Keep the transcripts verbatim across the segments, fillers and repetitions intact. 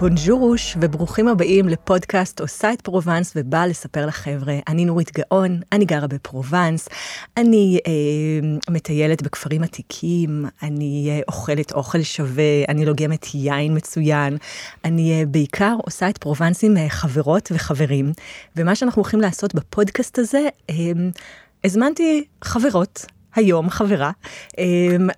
בונג'ורוש וברוכים הבאים לפודקאסט עושה את פרובנס ובאה לספר לחבר'ה. אני נורית גאון, אני גרה בפרובנס, אני אה, מטיילת בכפרים עתיקים, אני אה, אוכלת אוכל שווה, אני לוגמת יין מצוין, אני אה, בעיקר עושה את פרובנס עם אה, חברות וחברים, ומה שאנחנו הולכים לעשות בפודקאסט הזה, אה, הזמנתי חברות, היום חברה,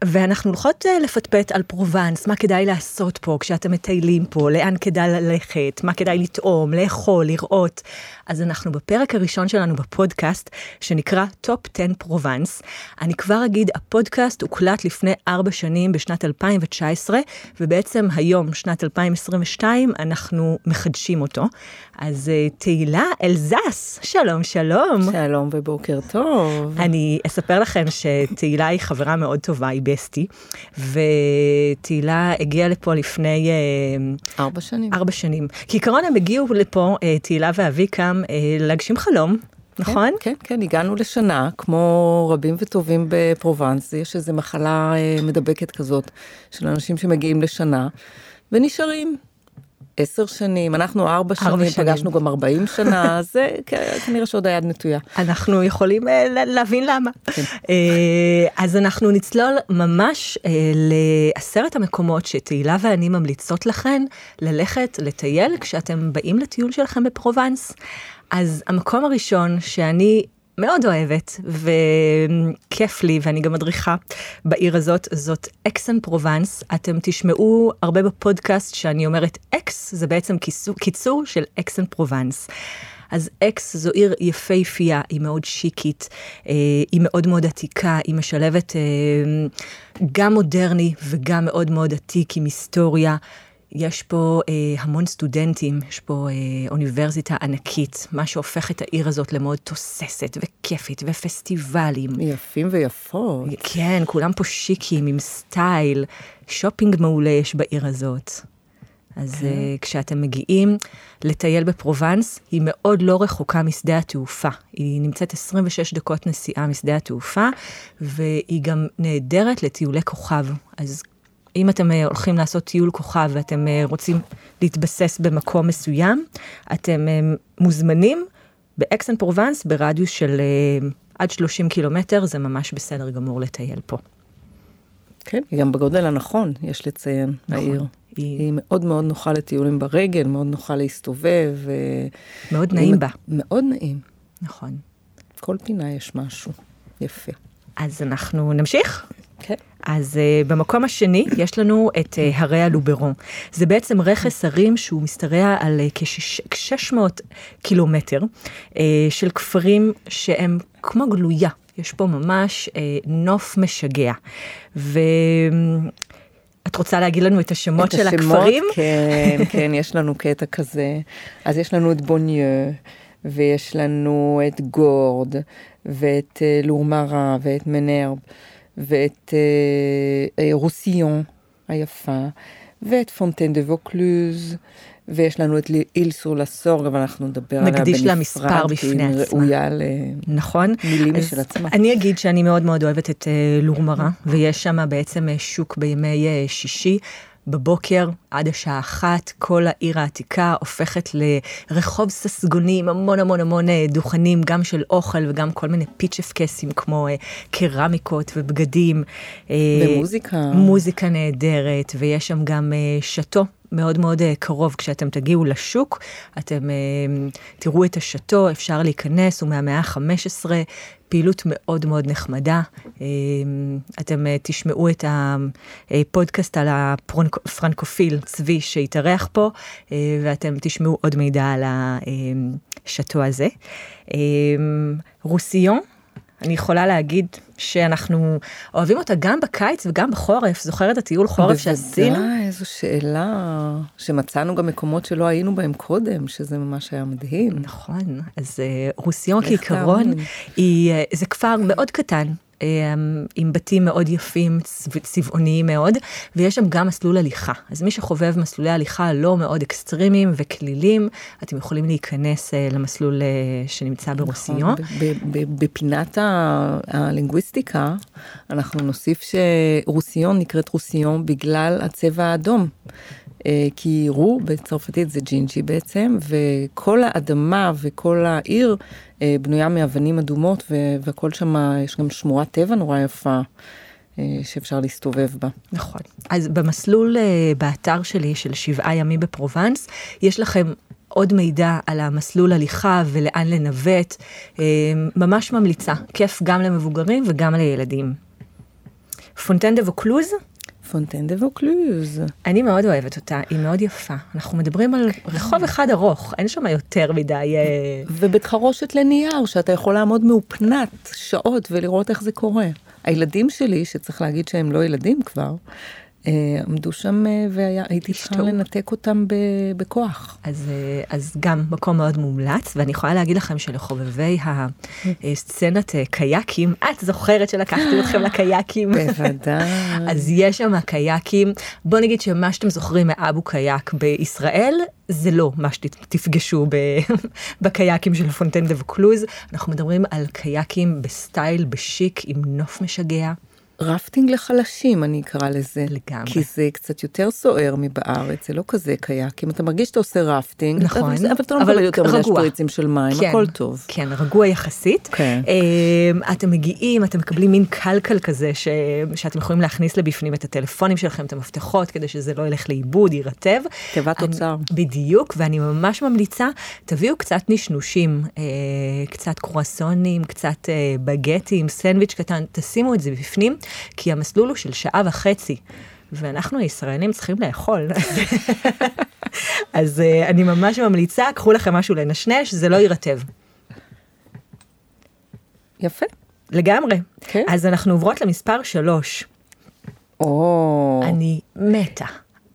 ואנחנו הולכות לפטפט על פרובנס, מה כדאי לעשות פה כשאתם מטיילים פה, לאן כדאי ללכת, מה כדאי לטעום, לאכול, לראות. אז אנחנו בפרק הראשון שלנו בפודקאסט, שנקרא Top Ten פרובנס. אני כבר אגיד, הפודקאסט הוקלט לפני ארבע שנים בשנת אלפיים תשע עשרה, ובעצם היום, שנת אלפיים עשרים ושתיים, אנחנו מחדשים אותו. אז תהילה אלזס, שלום, שלום. שלום ובוקר טוב. אני אספר לכם ש... שתהילה היא חברה מאוד טובה, היא בסטי, ותהילה הגיעה לפה לפני... ארבע שנים. ארבע שנים. כי עיקרון הם הגיעו לפה, תהילה ואביקם, להגשים חלום, נכון? כן, כן, הגענו לשנה, כמו רבים וטובים בפרובנס, יש איזו מחלה מדבקת כזאת, של אנשים שמגיעים לשנה, ונשארים. עשר שנים, אנחנו ארבע שנים, פגשנו גם ארבעים שנה, זה כנראה שעוד היד נטויה. אנחנו יכולים להבין למה. אז אנחנו נצלול ממש לעשרת המקומות שתהילה ואני ממליצות לכן ללכת לטייל כשאתם באים לטיול שלכם בפרובנס. אז המקום הראשון שאני מאוד אוהבת וכיף לי, ואני גם מדריכה בעיר הזאת, זאת אקסן פרובנס. אתם תשמעו הרבה בפודקאסט שאני אומרת אקס, זה בעצם קיצור של אקסן פרובנס. אז אקס זו עיר יפהפייה, היא מאוד שיקית, היא מאוד מאוד עתיקה, היא משלבת גם מודרני וגם מאוד מאוד עתיק עם היסטוריה. יש פה אה, המון סטודנטים, יש פה אה, אוניברסיטה ענקית, מה שהופך את העיר הזאת למאוד תוססת וכיפית ופסטיבלים. יפים ויפות. כן, כולם פה שיקים עם סטייל, שופינג מעולה יש בעיר הזאת. אז כן. אה, כשאתם מגיעים לטייל בפרובנס, היא מאוד לא רחוקה משדה התעופה. היא נמצאת עשרים ושש דקות נסיעה משדה התעופה, והיא גם נהדרת לטיולי כוכב. אז אם אתם הולכים לעשות טיול כוכב ואתם רוצים להתבסס במקום מסוים, אתם מוזמנים באקסן פרובנס ברדיוס של עד שלושים קילומטר, זה ממש בסדר גמור לטייל פה. כן, היא גם בגודל הנכון, יש לציין, נכון. העיר. היא... היא מאוד מאוד נוחה לטיולים ברגל, מאוד נוחה להסתובב. מאוד נעים בה. מאוד נעים. נכון. כל פינה יש משהו. יפה. אז אנחנו נמשיך? כן. אז uh, במקום השני יש לנו את uh, הרי הלוברון. זה בעצם רכס הרים שהוא משתרע על uh, כ-שש מאות קילומטר uh, של כפרים שהם כמו גלויה. יש פה ממש uh, נוף משגע. ו... את רוצה להגיד לנו את השמות את של השמות, הכפרים? כן, כן, יש לנו קטע כזה. אז יש לנו את בוניו, ויש לנו את גורד, ואת uh, לורמרן, ואת מנרב. ואת אה, רוסיון היפה, ואת פונטיין-דה-ווקלוז, ויש לנו את איל-סור-לה-סורג, אבל אנחנו נדבר עליה בנפרד. נקדיש לה מספר בפני עצמה. ראויה נכון. למילים של עצמה. אני אגיד שאני מאוד מאוד אוהבת את אה, לורמרן, ויש שם בעצם שוק בימי אה, שישי, בבוקר עד השעה אחת, כל העיר העתיקה הופכת לרחוב ססגונים, המון המון המון דוכנים, גם של אוכל וגם כל מיני פיצ'פקסים, כמו קרמיקות ובגדים. ומוזיקה. מוזיקה נהדרת, ויש שם גם שטו מאוד מאוד קרוב. כשאתם תגיעו לשוק, אתם תראו את השטו, אפשר להיכנס, הוא מהמאה ה-חמש עשרה, פעילות מאוד מאוד נחמדה. אתם תשמעו את הפודקאסט על הפרנקופיל צבי שהתארח פה, ואתם תשמעו עוד מידע על השטו הזה. רוסיון, אני יכולה להגיד שאנחנו אוהבים אותה גם בקיץ וגם בחורף. זוכרת הטיול חורף שעשינו? בוודאי, איזו שאלה. שמצאנו גם מקומות שלא היינו בהם קודם, שזה ממש היה מדהים. נכון. אז רוסיון כעיקרון, זה כפר מאוד קטן, עם בתים מאוד יפים, צבעוניים מאוד, ויש שם גם מסלול הליכה. אז מי שחובב מסלולי הליכה לא מאוד אקסטרימיים וכלילים, אתם יכולים להיכנס למסלול שנמצא ברוסיון. בפינת הלינגוויסטיקה, אנחנו נוסיף שרוסיון נקראת רוסיון בגלל הצבע האדום. כי רו, בצרפתית זה ג'ינג'י בעצם, וכל האדמה וכל העיר בנויה מאבנים אדומות, וכל שם יש גם שמורת טבע נורא יפה, שאפשר להסתובב בה. נכון. אז במסלול באתר שלי של שבעה ימים בפרובנס, יש לכם עוד מידע על המסלול הליכה ולאן לנווט, ממש ממליצה, כיף גם למבוגרים וגם לילדים. פונטיין-דה-ווקלוז? פונטיין-דה-ווקלוז. אני מאוד אוהבת אותה, היא מאוד יפה. אנחנו מדברים על רחוב אחד ארוך, אין שם יותר מדי. ובית חרושת לנייר, שאתה יכול לעמוד מאופנת שעות ולראות איך זה קורה. הילדים שלי, שצריך להגיד שהם לא ילדים כבר, עמדו שם והייתי שם לנתק אותם בכוח. אז, אז גם מקום מאוד מומלץ, ואני יכולה להגיד לכם שלחובבי הסצנת קייקים, את זוכרת שלקחתי אתכם לקייקים. בוודאי. אז יש שם קייקים. בוא נגיד שמה שאתם זוכרים מאבו קייק בישראל, זה לא מה שתפגשו בקייקים של פונטיין-דה-ווקלוז. אנחנו מדברים על קייקים בסטייל, בשיק, עם נוף משגע. רפטינג לחלשים, אני אקרא לזה. לגמרי. כי זה קצת יותר סוער מבארץ, זה לא כזה קייק. אם אתה מרגיש שאתה עושה רפטינג, נכון, אבל, אבל אתה לא מקבל יותר מדי שפריצים של מים, כן, הכל טוב. כן, רגוע יחסית. כן. Um, אתם מגיעים, אתם מקבלים מין קלקל כזה, ש... שאתם יכולים להכניס לבפנים את הטלפונים שלכם, את המפתחות, כדי שזה לא ילך לאיבוד, יירטב. תיבת אוצר. בדיוק, ואני ממש ממליצה, תביאו קצת נשנושים, uh, קצת קרואסונים, קצת uh, בגטים, סנדוויץ' קטן, תשימו את זה בפנים. כי המסלול הוא של שעה וחצי, ואנחנו הישראלים צריכים לאכול. אז uh, אני ממש ממליצה, קחו לכם משהו לנשנש, זה לא יירטב. יפה. לגמרי. Okay. אז אנחנו עוברות למספר שלוש. Oh. אני מתה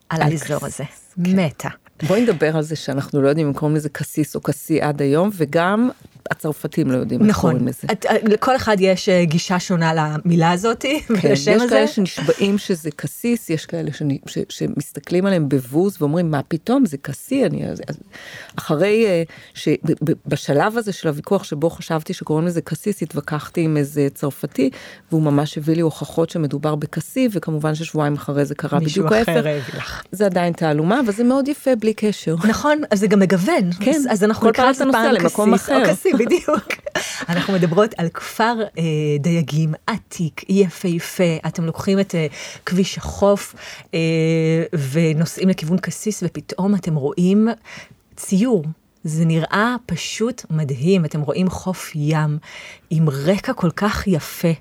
על האזור הזה. Okay. מתה. בואי נדבר על זה שאנחנו לא יודעים אם קוראים לזה קסיס או קסי עד היום, וגם הצרפתים לא יודעים איך קוראים לזה. נכון, לכל אחד יש גישה שונה למילה הזאת, ולשם הזה. יש כאלה שנשבעים שזה קסיס, יש כאלה שמסתכלים עליהם בבוז ואומרים, מה פתאום, זה קסי. אחרי שבשלב הזה של הוויכוח שבו חשבתי שקוראים לזה קסיס, התווכחתי עם איזה צרפתי, והוא ממש הביא לי הוכחות שמדובר בקסי, וכמובן ששבועיים אחרי זה קרה בדיוק ההפך. זה עדיין תעלומה, אבל זה מאוד יפה בלי קשר. נכון, אז זה גם מגוון. כן, אז אנחנו נקרא את הנושא למקום אחר. קסי, בדיוק. אנחנו מדברות על כפר דייגים עתיק, יפהפה. אתם לוקחים את כביש החוף ונוסעים לכיוון קסיס, ופתאום אתם רואים ציור. זה נראה פשוט מדהים. אתם רואים חוף ים עם רקע כל כך יפה.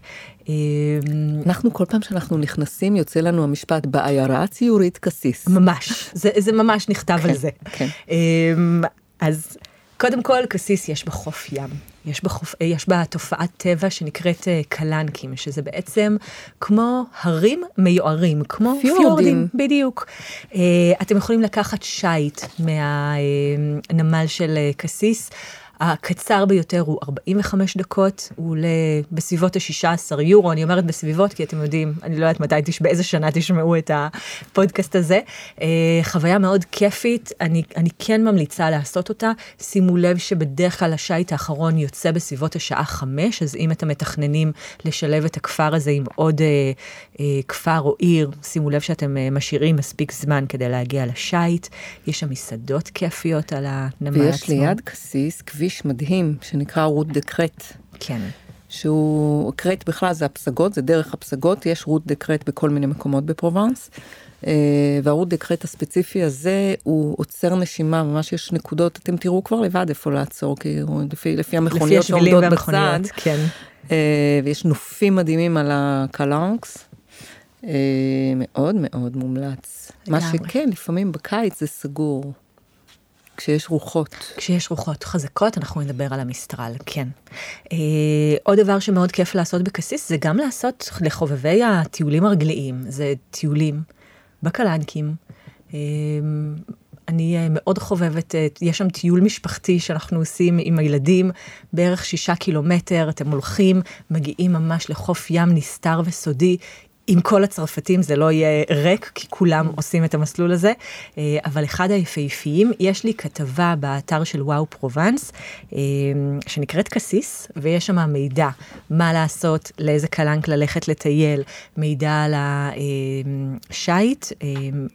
אנחנו כל פעם שאנחנו נכנסים יוצא לנו המשפט בעיירה ציורית קסיס. ממש. זה, זה ממש נכתב על זה. אז קודם כל, קסיס יש בחוף ים. יש בחוף, יש בה תופעת טבע שנקראת קלנקים, שזה בעצם כמו הרים מיוערים, כמו פיורדים, פיורדים בדיוק. אתם יכולים לקחת שייט מהנמל של קסיס. הקצר ביותר הוא ארבעים וחמש דקות, הוא עולה בסביבות ה-שישה עשר יורו, אני אומרת בסביבות, כי אתם יודעים, אני לא יודעת מתי, באיזה שנה תשמעו את הפודקאסט הזה. חוויה מאוד כיפית, אני, אני כן ממליצה לעשות אותה, שימו לב שבדרך כלל השייט האחרון יוצא בסביבות השעה חמש, אז אם אתם מתכננים לשלב את הכפר הזה עם עוד אה, אה, כפר או עיר, שימו לב שאתם אה, משאירים מספיק זמן כדי להגיע לשייט, יש שם מסעדות כיפיות על הנמל ויש עצמו. ליד קסיס כביש מדהים, שנקרא רות דקרט. כן. שהוא, קרט בכלל זה הפסגות, זה דרך הפסגות, יש רות דקרט בכל מיני מקומות בפרובנס, והרות דקרט הספציפי הזה, הוא עוצר נשימה, ממש יש נקודות, אתם תראו כבר לבד איפה לעצור, כי לפי, לפי המכוניות שעומדות בצד, כן. ויש נופים מדהימים על הקלנקס, מאוד מאוד מומלץ. מה שכן, לפעמים בקיץ זה סגור. כשיש רוחות. כשיש רוחות חזקות, אנחנו נדבר על המסטרל, כן. אה, עוד דבר שמאוד כיף לעשות בקסיס, זה גם לעשות לחובבי הטיולים הרגליים, זה טיולים בקלנקים. אה, אני מאוד חובבת, יש שם טיול משפחתי שאנחנו עושים עם הילדים, בערך שישה קילומטר, אתם הולכים, מגיעים ממש לחוף ים נסתר וסודי, עם כל הצרפתים זה לא יהיה רק, כי כולם עושים את המסלול הזה, אבל אחד היפהפיים, יש לי כתבה באתר של וואו פרובנס, שנקראת קסיס, ויש שם מידע, מה לעשות, לאיזה קלנק ללכת לטייל, מידע על השייט,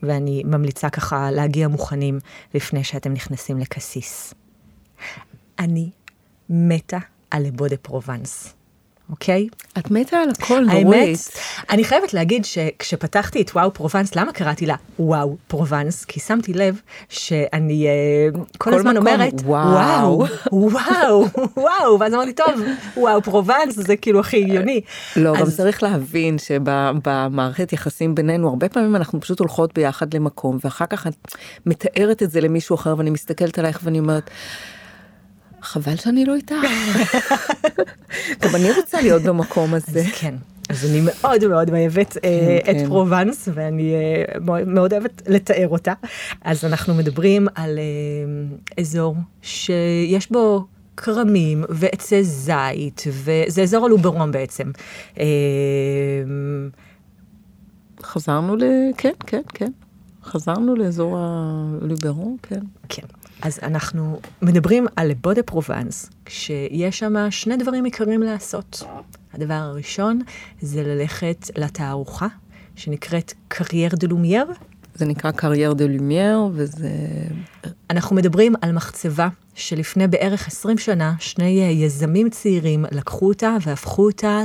ואני ממליצה ככה להגיע מוכנים לפני שאתם נכנסים לקסיס. אני מתה על בודה פרובנס. אוקיי? את מתה על הכל, נורית. אני חייבת להגיד שכשפתחתי את וואו פרובנס, למה קראתי לה וואו פרובנס? כי שמתי לב שאני כל הזמן אומרת, וואו, וואו, וואו, ואז אמרתי, טוב, וואו פרובנס, זה כאילו הכי הגיוני. לא, גם צריך להבין שבמערכת יחסים בינינו, הרבה פעמים אנחנו פשוט הולכות ביחד למקום, ואחר כך את מתארת את זה למישהו אחר, ואני מסתכלת עלייך ואני אומרת, חבל שאני לא איתה. טוב, אני רוצה להיות במקום הזה. אז כן. אז אני מאוד מאוד אוהבת את פרובנס, ואני מאוד אוהבת לתאר אותה. אז אנחנו מדברים על אזור שיש בו קרמים ועצי זית, וזה אזור הלוברון בעצם. חזרנו ל... כן, כן, כן. חזרנו לאזור הלוברון, כן. כן. אז אנחנו מדברים על בודה פרובנס, שיש שם שני דברים עיקריים לעשות. הדבר הראשון זה ללכת לתערוכה, שנקראת קרייר דה לומייר. זה נקרא קרייר דה לומייר, וזה... אנחנו מדברים על מחצבה שלפני בערך עשרים שנה, שני יזמים צעירים לקחו אותה והפכו אותה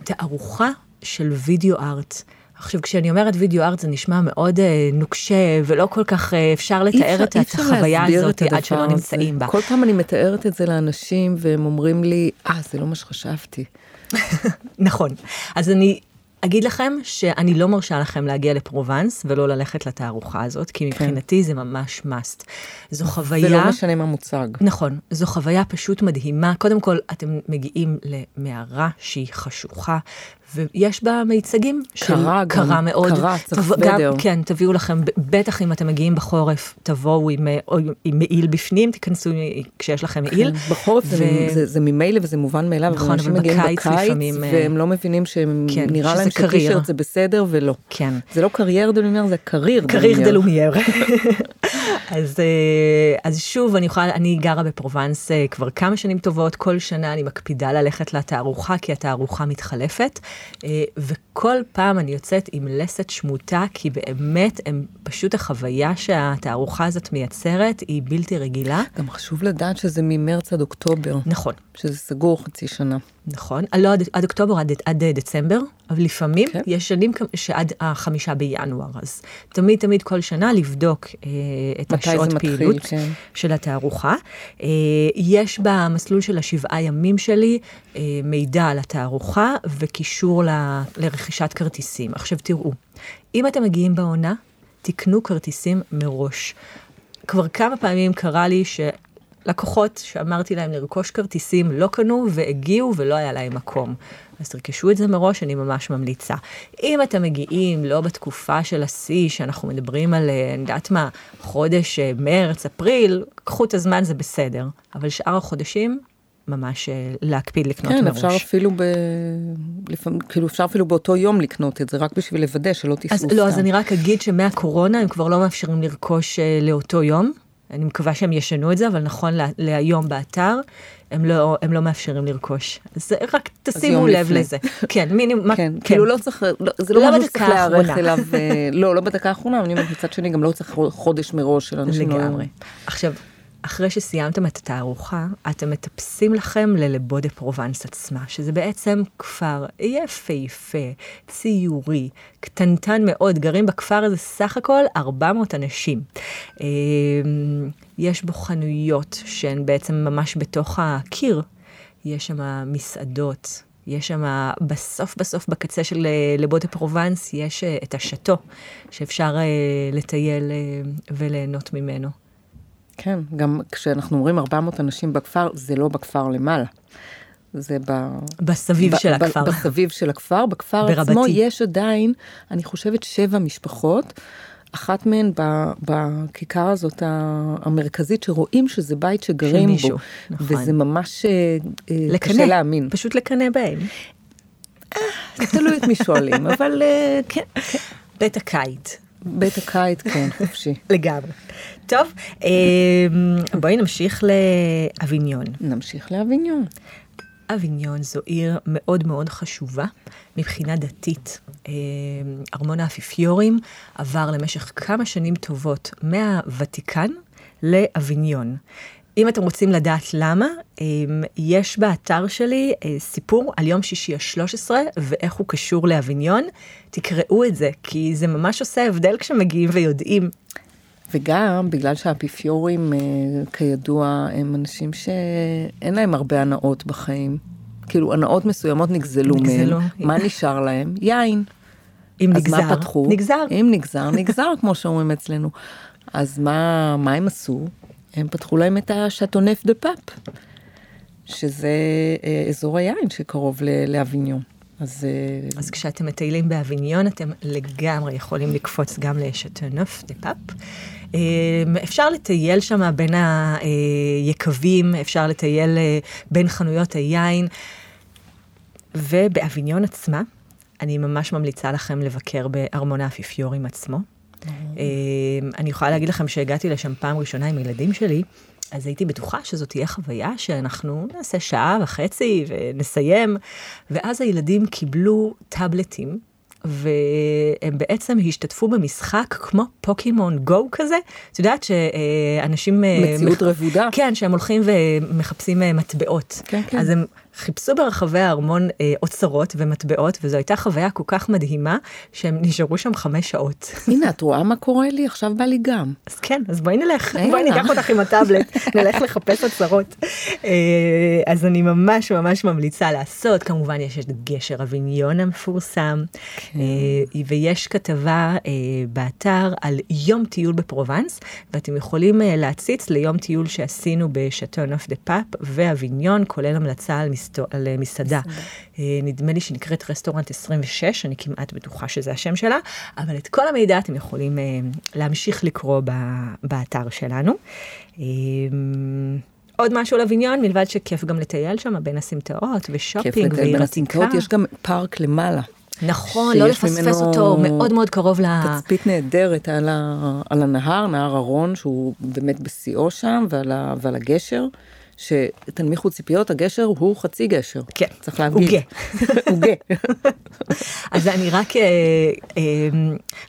לתערוכה של וידאו ארט. עכשיו, כשאני אומרת וידאו ארט, זה נשמע מאוד נוקשה, ולא כל כך אפשר לתאר את החוויה הזאת, עד שלא נמצאים בה. כל פעם אני מתארת את זה לאנשים, והם אומרים לי, אה, זה לא מה שחשבתי. נכון. אז אני אגיד לכם, שאני לא מרשה לכם להגיע לפרובנס, ולא ללכת לתערוכה הזאת, כי מבחינתי זה ממש must. זו חוויה... זה לא משנה מה מוצג. נכון. זו חוויה פשוט מדהימה. קודם כל, אתם מגיעים למערה שהיא חשוכה, ויש בה מיצגים של קרה מאוד. קרה, צריך בדר. כן, תביאו לכם, בטח אם אתם מגיעים בחורף, תבואו עם מעיל בפנים, תיכנסו כשיש לכם מעיל. בחורף זה ממילא וזה מובן מאליו, אבל אנשים מגיעים בקיץ, והם לא מבינים שנראה להם שטישרט זה בסדר ולא. כן. זה לא קרייר דה לומייר, זה קרייר דה לומייר. קרייר דה לומייר. אז שוב, אני גרה בפרובנס כבר כמה שנים טובות, כל שנה אני מקפידה ללכת לתערוכה, כי התערוכה מתחלפת. וכל פעם אני יוצאת עם לסת שמוטה, כי באמת הם פשוט החוויה שהתערוכה הזאת מייצרת היא בלתי רגילה. גם חשוב לדעת שזה ממרץ עד אוקטובר. נכון. שזה סגור חצי שנה. נכון. לא, עד, עד אוקטובר, עד, עד דצמבר, אבל לפעמים okay. יש שנים שעד החמישה בינואר, אז תמיד תמיד כל שנה לבדוק אה, את השעות פעילות מתחיל, כן. של התערוכה. אה, יש במסלול של השבעה ימים שלי אה, מידע על התערוכה וקישור ל, לרכישת כרטיסים. עכשיו תראו, אם אתם מגיעים בעונה, תקנו כרטיסים מראש. כבר כמה פעמים קרה לי ש... לקוחות שאמרתי להם לרכוש כרטיסים לא קנו והגיעו ולא היה להם מקום. אז תרכשו את זה מראש, אני ממש ממליצה. אם אתם מגיעים לא בתקופה של השיא, שאנחנו מדברים על, אני יודעת מה, חודש, מרץ, אפריל, קחו את הזמן, זה בסדר. אבל שאר החודשים, ממש להקפיד לקנות כן, מראש. כן, אפשר אפילו, ב... לפעמים, כאילו אפשר אפילו באותו יום לקנות את זה, רק בשביל לוודא שלא תיסעו סתם. אז לא, אז אני רק אגיד שמהקורונה הם כבר לא מאפשרים לרכוש לאותו יום, אני מקווה שהם ישנו את זה, אבל נכון לה, להיום באתר, הם לא, הם לא מאפשרים לרכוש. אז רק תשימו לב לפני. לזה. כן, מינימום. כן, כן. כאילו לא צריך, לא, זה לא, לא משהו צריך להערך אליו. לא, לא בדקה האחרונה, אני מצד שני גם לא צריך חודש מראש של אנשים. לגמרי. עכשיו, אחרי שסיימתם את התערוכה, אתם מטפסים לכם ללבודה פרובנס עצמה, שזה בעצם כפר יפהפה, ציורי, קטנטן מאוד, גרים בכפר הזה סך הכל ארבע מאות אנשים. יש בו חנויות שהן בעצם ממש בתוך הקיר, יש שם מסעדות, יש שם בסוף בסוף בקצה של לבודה פרובנס, יש את השטו שאפשר לטייל וליהנות ממנו. כן, גם כשאנחנו אומרים ארבע מאות אנשים בכפר, זה לא בכפר למעלה. זה ב... בסביב ב... של ב... הכפר. בסביב של הכפר. בכפר ברבתי. עצמו יש עדיין, אני חושבת, שבע משפחות. אחת מהן בכיכר הזאת המרכזית, שרואים שזה בית שגרים בו. נכון. וזה ממש... לקנה. קשה להאמין. פשוט לקנה בהם. תלוי את מי שואלים, אבל כן. בית הקיץ. בית הקיץ, כן, חופשי. לגמרי. טוב, בואי נמשיך לאביניון. נמשיך לאביניון. אביניון זו עיר מאוד מאוד חשובה מבחינה דתית. ארמון האפיפיורים עבר למשך כמה שנים טובות מהוותיקן לאביניון. אם אתם רוצים לדעת למה, יש באתר שלי סיפור על יום שישי ה-שלוש עשרה ואיך הוא קשור לאביניון. תקראו את זה, כי זה ממש עושה הבדל כשמגיעים ויודעים. וגם בגלל שהאפיפיורים, כידוע, הם אנשים שאין להם הרבה הנאות בחיים. כאילו, הנאות מסוימות נגזלו מהם. מה נשאר להם? יין. אם נגזר. אז מה פתחו? נגזר. אם נגזר, נגזר, כמו שאומרים אצלנו. אז מה, מה הם עשו? הם פתחו להם את השאטונף דה פאפ, שזה אזור היין שקרוב לאביניון. אז, אז כשאתם מטיילים באביניון, אתם לגמרי יכולים לקפוץ גם לשאטונף דה פאפ. אפשר לטייל שם בין היקבים, אפשר לטייל בין חנויות היין, ובאביניון עצמה, אני ממש ממליצה לכם לבקר בארמון האפיפיורים עצמו. אני יכולה להגיד לכם שהגעתי לשם פעם ראשונה עם הילדים שלי, אז הייתי בטוחה שזאת תהיה חוויה שאנחנו נעשה שעה וחצי ונסיים, ואז הילדים קיבלו טאבלטים, והם בעצם השתתפו במשחק כמו פוקימון גו כזה, את יודעת שאנשים... מציאות רבודה. כן, שהם הולכים ומחפשים מטבעות. כן, כן. אז הם חיפשו ברחבי הארמון אוצרות ומטבעות, וזו הייתה חוויה כל כך מדהימה, שהם נשארו שם חמש שעות. הנה, את רואה מה קורה לי? עכשיו בא לי גם. אז כן, אז בואי נלך, בואי ניקח אותך עם הטאבלט, נלך לחפש אוצרות. אז אני ממש ממש ממליצה לעשות, כמובן יש את גשר אביניון המפורסם, ויש כתבה באתר על יום טיול בפרובנס, ואתם יכולים להציץ ליום טיול שעשינו בשאטונף דה פאפ, ואביניון כולל המלצה על על מסעדה, נדמה לי שנקראת רסטורנט עשרים ושש, אני כמעט בטוחה שזה השם שלה, אבל את כל המידע אתם יכולים להמשיך לקרוא באתר שלנו. עוד משהו לאביניון, מלבד שכיף גם לטייל שם בין הסמטאות ושופינג וירתיקה. יש גם פארק למעלה. נכון, לא לפספס אותו, מאוד מאוד קרוב ל... תצפית נהדרת על, ה... על הנהר, נהר הרון, שהוא באמת בשיאו שם, ועל, ה... ועל הגשר. שתנמיכו ציפיות, הגשר הוא חצי גשר. כן. צריך להגיד. הוא גה. אז אני רק,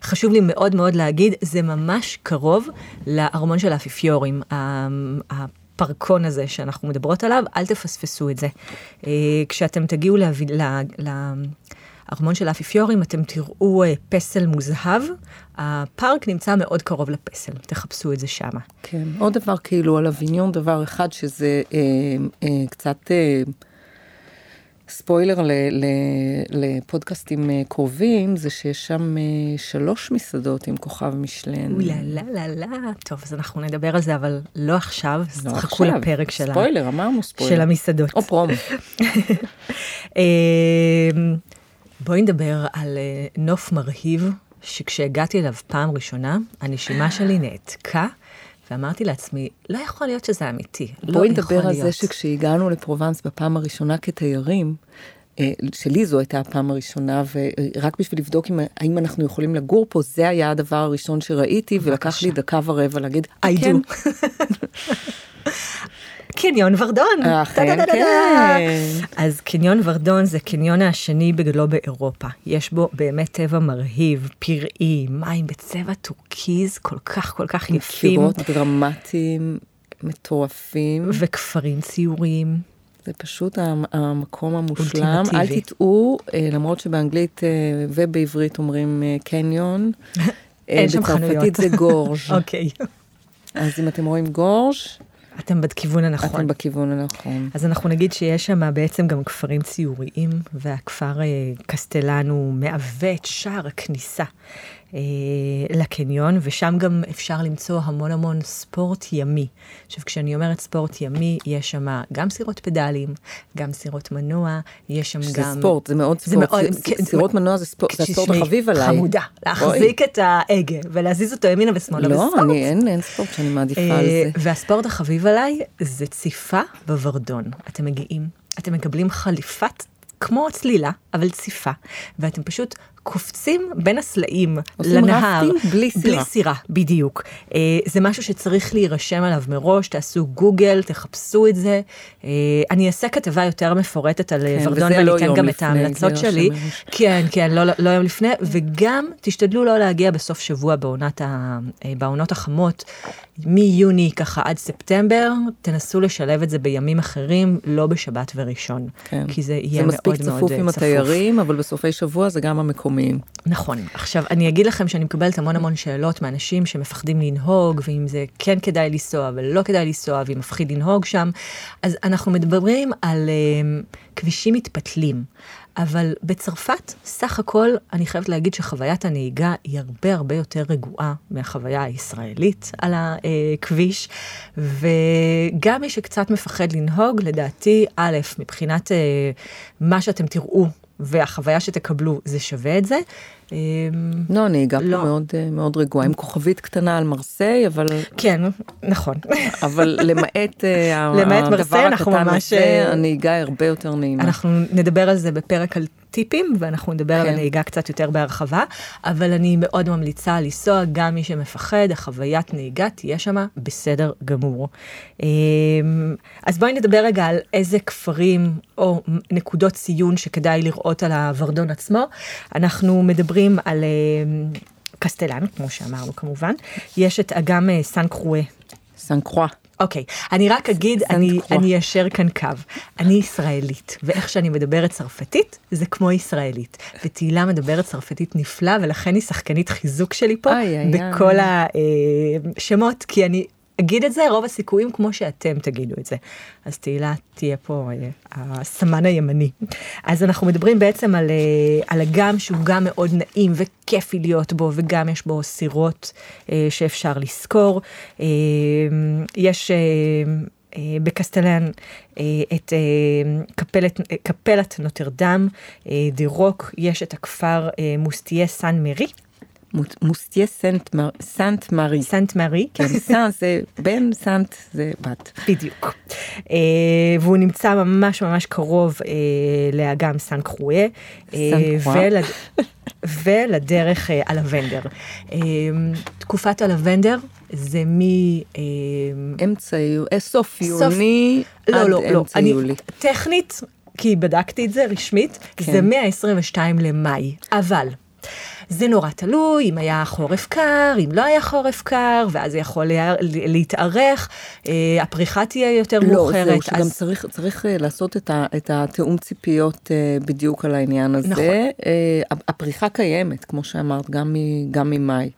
חשוב לי מאוד מאוד להגיד, זה ממש קרוב לארמון של האפיפיורים, הפרקון הזה שאנחנו מדברות עליו, אל תפספסו את זה. כשאתם תגיעו לארמון של האפיפיורים, אתם תראו פסל מוזהב, הפארק נמצא מאוד קרוב לפסל, תחפשו את זה שמה. כן, עוד דבר כאילו על אביניון, דבר אחד שזה אה, אה, קצת אה, ספוילר ל, ל, לפודקאסטים אה, קרובים, זה שיש שם אה, שלוש מסעדות עם כוכב משלן. אולה, לא, לא, לא, טוב, אז אנחנו נדבר על זה, אבל לא עכשיו, לא חכו לפרק שלה. ספוילר, אמרנו ספוילר. של המסעדות. או פרומו. אה, בואי נדבר על אה, נוף מרהיב, שכשהגעתי אליו פעם ראשונה, הנשימה שלי נעתקה, ואמרתי לעצמי, לא יכול להיות שזה אמיתי. בואי נדבר על זה שכשהגענו לפרובנס בפעם הראשונה כתיירים, שלי זו הייתה הפעם הראשונה, ורק בשביל לבדוק האם אנחנו יכולים לגור פה, זה היה הדבר הראשון שראיתי, ולקח לי דקה ורבע להגיד, I do. קניון ורדון. אז קניון ורדון זה קניון השני בגודלו באירופה. יש בו באמת טבע מרהיב, פראי, מים בצבע טורקיז, כל כך כל כך יפים. קירות דרמטיים, מטורפים. וכפרים ציוריים. זה פשוט המקום המושלם. אל תטעו, למרות שבאנגלית ובעברית אומרים קניון. אין שם חנויות. בצרפתית זה גורז'. אוקיי. אז אם אתם רואים גורז', אתם בכיוון הנכון. אתם בכיוון הנכון. אז אנחנו נגיד שיש שם בעצם גם כפרים ציוריים, והכפר קסטלן הוא מהווה את שער הכניסה אה, לקניון, ושם גם אפשר למצוא המון המון ספורט ימי. עכשיו, כשאני אומרת ספורט ימי, יש שם גם סירות פדלים, גם סירות מנוע, יש שם גם... זה ספורט, זה מאוד ספורט. זה מאוד, ס... כ... סירות מנוע זה ספורט, זה הספורט החביב עליי. חמודה, להחזיק את ההגה, ולהזיז אותו ימינה ושמאלה. לא, אני, אין, אין ספורט שאני מעדיפה אה, על זה. והספורט החביב עליי זה ציפה בוורדון. אתם מגיעים, אתם מקבלים חליפת כמו צלילה, אבל ציפה, ואתם פשוט קופצים בין הסלעים לנהר, בלי סירה. בלי סירה, בדיוק. זה משהו שצריך להירשם עליו מראש, תעשו גוגל, תחפשו את זה. אני אעשה כתבה יותר מפורטת על ורדון, ואני אתן גם את ההמלצות שלי. כן, כן, לא יום לפני, וגם תשתדלו לא להגיע בסוף שבוע בעונות החמות, מיוני ככה עד ספטמבר, תנסו לשלב את זה בימים אחרים, לא בשבת וראשון, כי זה יהיה מאוד מאוד צפוף. זה מספיק צפוף עם התיירים, אבל בסופי שבוע זה גם המקומי. נכון. עכשיו, אני אגיד לכם שאני מקבלת המון המון שאלות מאנשים שמפחדים לנהוג, ואם זה כן כדאי לנסוע, אבל לא כדאי לנסוע, ואם מפחיד לנהוג שם. אז אנחנו מדברים על uh, כבישים מתפתלים. אבל בצרפת, סך הכל, אני חייבת להגיד שחוויית הנהיגה היא הרבה הרבה יותר רגועה מהחוויה הישראלית על הכביש, וגם מי שקצת מפחד לנהוג, לדעתי, א', מבחינת uh, מה שאתם תראו, והחוויה שתקבלו, זה שווה את זה. לא, נהיגה פה מאוד, מאוד רגועה, עם כוכבית קטנה על מרסיי, אבל... כן, נכון. אבל למעט הדבר הקטן הזה, הנהיגה הרבה יותר נעימה. אנחנו נדבר על זה בפרק על טיפים, ואנחנו נדבר על הנהיגה קצת יותר בהרחבה, אבל אני מאוד ממליצה לנסוע, גם מי שמפחד, החוויית נהיגה תהיה שמה בסדר גמור. אז בואי נדבר רגע על איזה כפרים או נקודות ציון שכדאי לראות על הוורדון עצמו. אנחנו מדברים על קסטלן, כמו שאמרנו כמובן. יש את אגם סן-קרואה. סן-קרואה. אוקיי, אני רק אגיד, אני אשר כאן קו, אני ישראלית, ואיך שאני מדברת צרפתית, זה כמו ישראלית, ותהילה מדברת צרפתית נפלא, ולכן היא שחקנית חיזוק שלי פה, בכל השמות, כי אני אגיד את זה, רוב הסיכויים כמו שאתם תגידו את זה. אז תהילה תהיה פה הסמן הימני. אז אנחנו מדברים בעצם על, על אגם שהוא גם מאוד נעים וכיפי להיות בו, וגם יש בו סירות שאפשר לזכור. יש בקסטלן את קפלת, קפלת נוטרדם, דירוק, יש את הכפר מוסטייה-סן-מארי. מוסטייה-סנט-מארי. סנט-מארי. כן, סן זה בן, סנט זה בת. בדיוק. והוא נמצא ממש ממש קרוב לאגם סן-קרואה. סן-קרואה. ולדרך הלוונדר. תקופת הלוונדר זה מאמצע, סוף יוני עד אמצע יולי. טכנית, כי בדקתי את זה רשמית, זה עשרים ושתיים למאי. אבל... זה נורא תלוי, אם היה חורף קר, אם לא היה חורף קר, ואז זה יכול להתארך, הפריחה תהיה יותר מאוחרת. לא, זהו, שגם צריך, צריך לעשות את, ה, את התאום ציפיות בדיוק על העניין הזה. נכון. הפריחה קיימת, כמו שאמרת, גם, גם ממאי.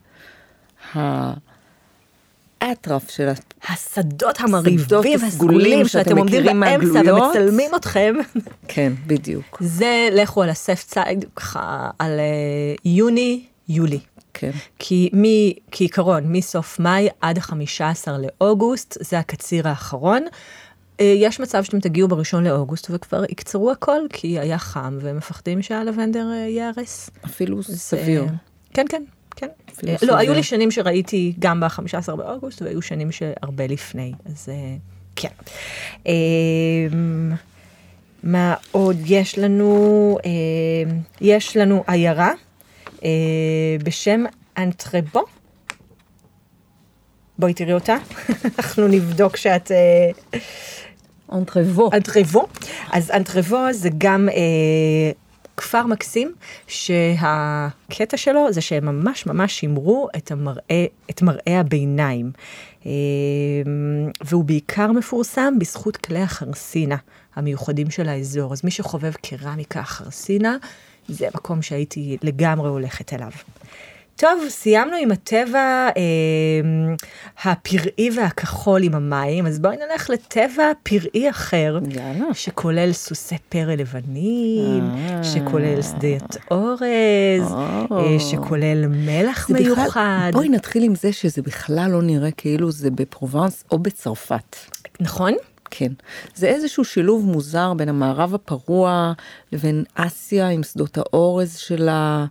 האטרף של השדות המריבים, הסגולים, שאתם עומדים באמצע ומצלמים אתכם. כן, בדיוק. זה לכו על הסף צייד, על יוני, יולי. כן. כי מי, כעיקרון, מסוף מאי עד ה-חמישה עשר לאוגוסט, זה הקציר האחרון. יש מצב שאתם תגיעו בראשון לאוגוסט וכבר יקצרו הכל, כי היה חם ומפחדים שהלוונדר יערס. אפילו סביר. כן, כן. כן. לא, היו לי שנים שראיתי גם ב-חמישה עשר באוגוסט, והיו שנים שהרבה לפני, אז כן. מה עוד יש לנו? יש לנו עיירה בשם אנטרבו. בואי תראי אותה. אנחנו נבדוק שאת... אנטרבו. אנטרבו. אז אנטרבו זה גם... כפר מקסים, שהקטע שלו זה שהם ממש ממש שימרו את המראה, את מראה הביניים. והוא בעיקר מפורסם בזכות כלי החרסינה המיוחדים של האזור. אז מי שחובב קרמיקה החרסינה, זה מקום שהייתי לגמרי הולכת אליו. טוב, סיימנו עם הטבע אה, הפראי והכחול עם המים, אז בואי נלך לטבע פראי אחר, יאללה. שכולל סוסי פרא לבנים, אה. שכולל שדות אורז, אה. אה, שכולל מלח מיוחד. בכלל, בואי נתחיל עם זה שזה בכלל לא נראה כאילו זה בפרובנס או בצרפת. נכון? כן. זה איזשהו שילוב מוזר בין המערב הפרוע לבין אסיה עם שדות האורז שלה,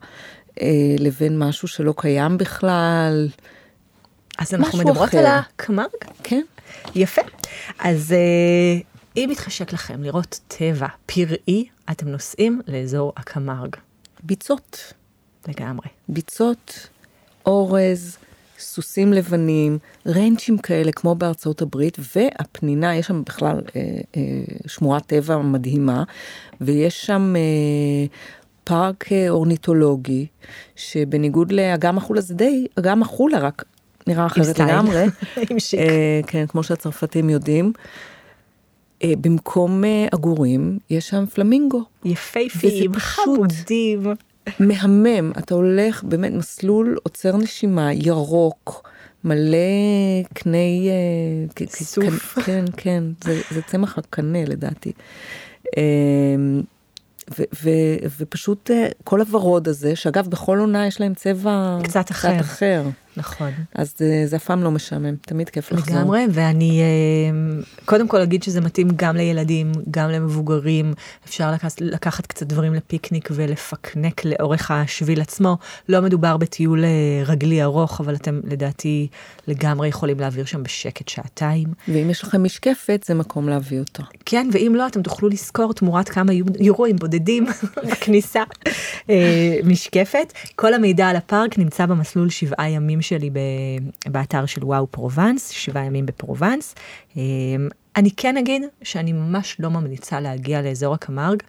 לבין משהו שלא קיים בכלל. אז אנחנו מדברות אחר. על הקמרג? כן. יפה. אז אם מתחשק לכם לראות טבע פראי, אתם נוסעים לאזור הקמרג. ביצות. לגמרי. ביצות, אורז, סוסים לבנים, רנצ'ים כאלה כמו בארצות הברית, והפנינה, יש שם בכלל אה, אה, שמורת טבע מדהימה, ויש שם אה, פארק אורניתולוגי, שבניגוד לאגם החולה, זה די אגם החולה, רק נראה אחרת לגמרי. עם שיק. אה, כן, כמו שהצרפתים יודעים. אה, במקום אה, אגורים, יש שם פלמינגו. יפהפיים, חמודים. מהמם, אתה הולך באמת מסלול עוצר נשימה, ירוק, מלא קני... סוף. כן, כן, זה, זה צמח הקנה לדעתי. ו, ו, ופשוט כל הוורוד הזה, שאגב בכל עונה יש להם צבע... קצת אחר. קצת אחר. נכון. אז זה, זה הפעם לא משמם, תמיד כיף לחזור. לגמרי, ואני קודם כל אגיד שזה מתאים גם לילדים, גם למבוגרים, אפשר לקחת, לקחת קצת דברים לפיקניק ולפקנק לאורך השביל עצמו, לא מדובר בטיול רגלי ארוך, אבל אתם לדעתי לגמרי יכולים להעביר שם בשקט שעתיים. ואם יש לכם משקפת, זה מקום להביא אותו. כן, ואם לא, אתם תוכלו לזכור תמורת כמה יורוים בודדים בכניסה משקפת. כל המידע על הפארק נמצא במסלול שבעה ימים שלי באתר של וואו פרובנס, שבעה ימים בפרובנס. אני כן אגיד שאני ממש לא ממליצה להגיע לאזור הקמרג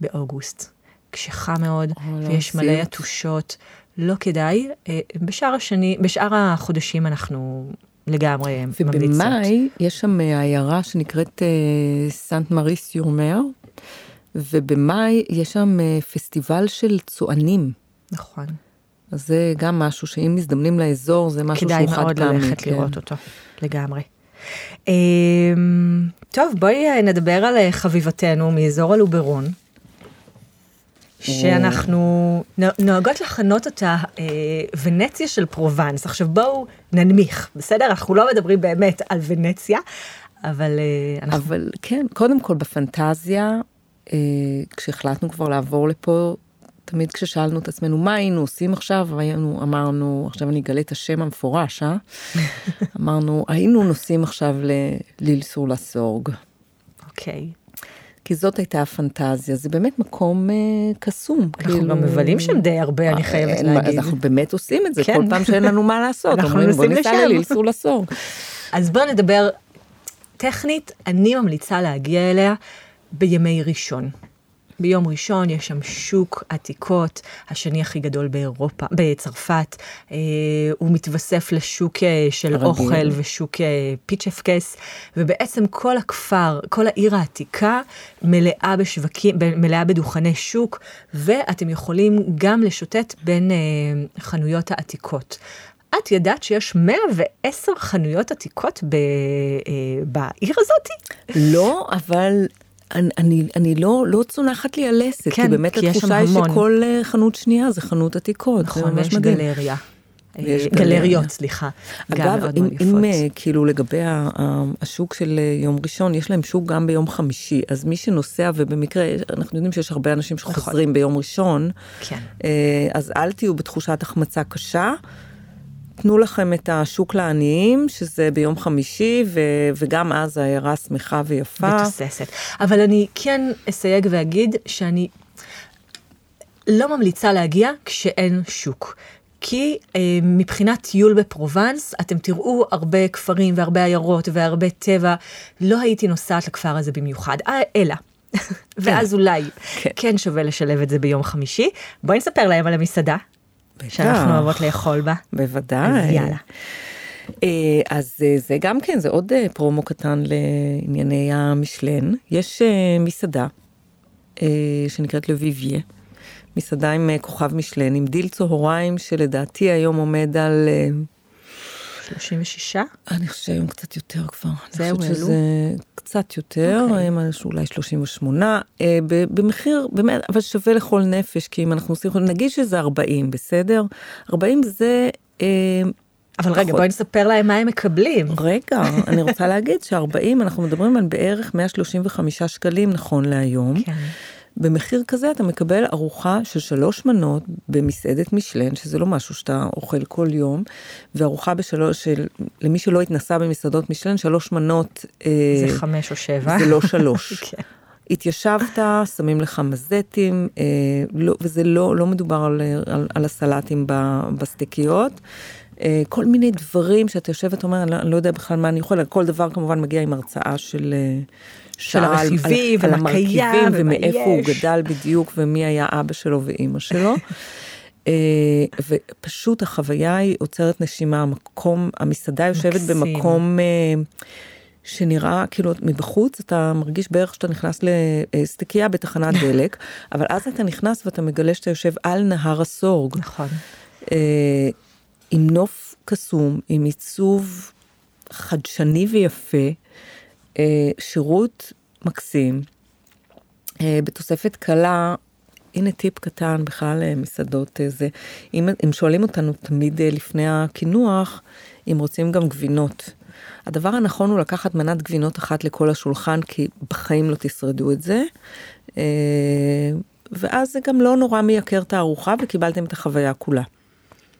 באוגוסט, כשחם מאוד ויש מלא יתושות, לא כדאי. בשאר השני, בשאר החודשים אנחנו לגמרי ממליצות. ובמאי יש שם עיירה שנקראת סנט מרי סיורמר, ובמאי יש שם פסטיבל של צוענים. נכון. אז זה גם משהו שאם מזדמנים לאזור, זה משהו שהוא חד פעמי. כדאי מאוד ללכת לראות אותו, לגמרי. טוב, בואי נדבר על חביבתנו מאזור הלוברון, שאנחנו נוהגות לחנות אותה ונציה של פרובנס. עכשיו בואו ננמיך, בסדר? אנחנו לא מדברים באמת על ונציה, אבל אנחנו... אבל כן, קודם כל בפנטזיה, כשהחלטנו כבר לעבור לפה, תמיד כששאלנו את עצמנו, מה היינו עושים עכשיו? היינו, אמרנו, עכשיו אני אגלה את השם המפורש, אה? אמרנו, היינו נוסעים עכשיו לאיל-סור-לה-סורג. אוקיי. כי זאת הייתה הפנטזיה, זה באמת מקום קסום. אנחנו גם מבלים שם די הרבה, אני חייבת להגיד. אנחנו באמת עושים את זה, כל פעם שאין לנו מה לעשות. אנחנו נוסעים לשם. בוא ניסע לאיל-סור-לה-סורג. אז בואו נדבר טכנית, אני ממליצה להגיע אליה בימי ראשון. ביום ראשון יש שם שוק עתיקות, השני הכי גדול באירופה, בצרפת, אה, הוא מתווסף לשוק של הרגיל. אוכל ושוק אה, פיצ'פקס, ובעצם כל הכפר, כל העיר העתיקה מלאה בשווקים, מלאה בדוכני שוק, ואתם יכולים גם לשוטט בין אה, חנויות העתיקות. את ידעת שיש מאה ועשר חנויות עתיקות ב, אה, בעיר הזאת? לא, אבל... אני, אני, אני לא, לא צונחת לי הלסת, כן, כי באמת כי התחושה היא שכל חנות שנייה זה חנות עתיקות. נכון, יש מדהים. גלריה. יש גלריות, גלריה. סליחה. אגב, אם, אם כאילו לגבי השוק של יום ראשון, יש להם שוק גם ביום חמישי, אז מי שנוסע, ובמקרה, אנחנו יודעים שיש הרבה אנשים שחוזרים נכון. ביום ראשון, כן. אז אל תהיו בתחושת החמצה קשה, תנו לכם את השוק לעניים, שזה ביום חמישי, ו- וגם אז העירה שמחה ויפה. ותוססת. אבל אני כן אסייג ואגיד שאני לא ממליצה להגיע כשאין שוק. כי אה, מבחינת טיול בפרובנס, אתם תראו הרבה כפרים והרבה עיירות והרבה טבע. לא הייתי נוסעת לכפר הזה במיוחד, אלא. ואז אולי כן. כן שווה לשלב את זה ביום חמישי. בואי נספר להם על המסעדה. שאנחנו אוהבות לאכול בה. בוודאי. אז יאללה. אז זה גם כן, זה עוד פרומו קטן לענייני המשלן. יש מסעדה שנקראת לויביה, מסעדה עם כוכב משלן, עם דיל צהריים שלדעתי היום עומד על... שלושים ושש? אני חושב שהיום קצת יותר כבר. זהו, אלו? אני חושב שזה קצת יותר, אולי שלושים ושמונה, במחיר, אבל שווה לכל נפש, כי אם אנחנו עושים, נגיד שזה ארבעים, בסדר? ארבעים זה... אבל רגע, בואי נספר להם מה הם מקבלים. רגע, אני רוצה להגיד ש-ארבעים, אנחנו מדברים על בערך מאה שלושים וחמישה שקלים, נכון להיום. כן. במחיר כזה אתה מקבל ארוחה של שלוש מנות במסעדת משלן, שזה לא משהו שאתה אוכל כל יום, וארוחה בשלוש, של, למי שלא התנסה במסעדות משלן, שלוש מנות... זה אה, חמש או שבע. זה לא שלוש. כן. התיישבת, שמים לך מזטים, אה, לא, וזה לא, לא מדובר על, על, על הסלטים בסטיקיות, אה, כל מיני דברים שאתה יושבת ואומר, אני לא, לא יודע בכלל מה אני יכולה, כל דבר כמובן מגיע עם הרצאה של... אה, של הרכיבים, על, על המרכיבים, ומאיפה הוא גדל בדיוק, ומי היה אבא שלו ואימא שלו. ופשוט החוויה היא עוצרת נשימה, המקום, המסעדה יושבת מקסים. במקום שנראה, כאילו מבחוץ, אתה מרגיש בערך שאתה נכנס לסטיקיה בתחנת דלק, אבל אז אתה נכנס ואתה מגלה שאתה יושב על נהר הסורג. נכון. עם נוף קסום, עם עיצוב חדשני ויפה, שירות מקסים, בתוספת קלה, הנה טיפ קטן בכלל מסעדות, זה, אם הם שואלים אותנו תמיד לפני הכינוח, אם רוצים גם גבינות. הדבר הנכון הוא לקחת מנת גבינות אחת לכל השולחן, כי בחיים לא תשרדו את זה, ואז זה גם לא נורא מייקר את הארוחה, וקיבלתם את החוויה כולה.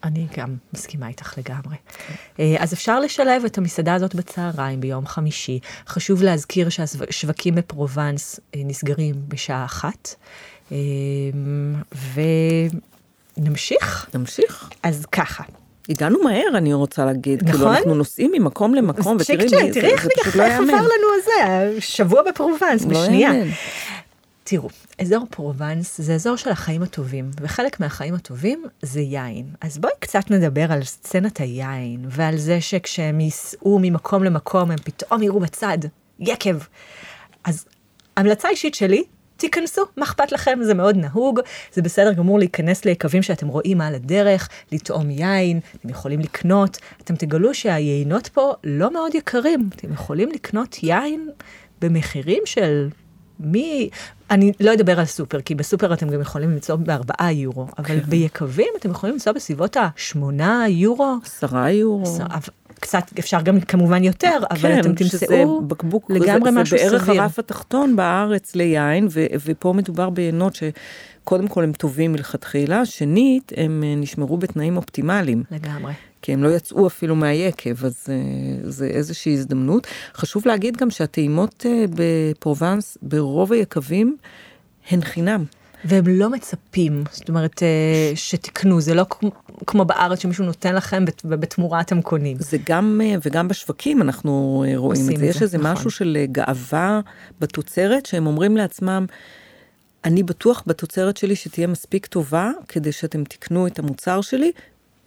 אני גם מסכימה איתך לגמרי. אז אפשר לשלב את המסעדה הזאת בצהריים ביום חמישי. חשוב להזכיר שהשווקים בפרובנס נסגרים בשעה אחת. ונמשיך? נמשיך. אז ככה. הגענו מהר, אני רוצה להגיד. נכון? כאילו אנחנו נוסעים ממקום למקום. צ'ק צ'ק, תראי איך עבר לנו הזה. שבוע בפרובנס, בשנייה. תראו, אזור פרובנס זה אזור של החיים הטובים, וחלק מהחיים הטובים זה יין. אז בואי קצת נדבר על סצנת היין, ועל זה שכשהם ייסעו ממקום למקום, הם פתאום יראו בצד, יקב. אז המלצה אישית שלי, תיכנסו, מה אכפת לכם, זה מאוד נהוג, זה בסדר גמור להיכנס ליקבים שאתם רואים על הדרך, לטעום יין, אתם יכולים לקנות, אתם תגלו שהיינות פה לא מאוד יקרים, אתם יכולים לקנות יין במחירים של... מי, אני לא אדבר על סופר, כי בסופר אתם גם יכולים למצוא בארבעה יורו, אבל ביקבים אתם יכולים למצוא בסביבות השמונה יורו. עשרה יורו. קצת, אפשר גם כמובן יותר, אבל אתם תמצאו לגמרי משהו סביר. זה בערך הרף התחתון בארץ ליין, ופה מדובר ביינות שקודם כל הם טובים מלכתחילה, שנית, הם נשמרו בתנאים אופטימליים. לגמרי. כי הם לא יצאו אפילו מהיקב, אז זה איזושהי הזדמנות. חשוב להגיד גם שהטעימות בפרובנס, ברוב היקבים, הן חינם. והם לא מצפים, זאת אומרת, שתקנו, זה לא כמו בארץ שמישהו נותן לכם, ובתמורה אתם קונים. זה גם, וגם בשווקים אנחנו רואים את זה. יש איזה משהו של גאווה בתוצרת, שהם אומרים לעצמם, אני בטוח בתוצרת שלי שתהיה מספיק טובה, כדי שאתם תקנו את המוצר שלי,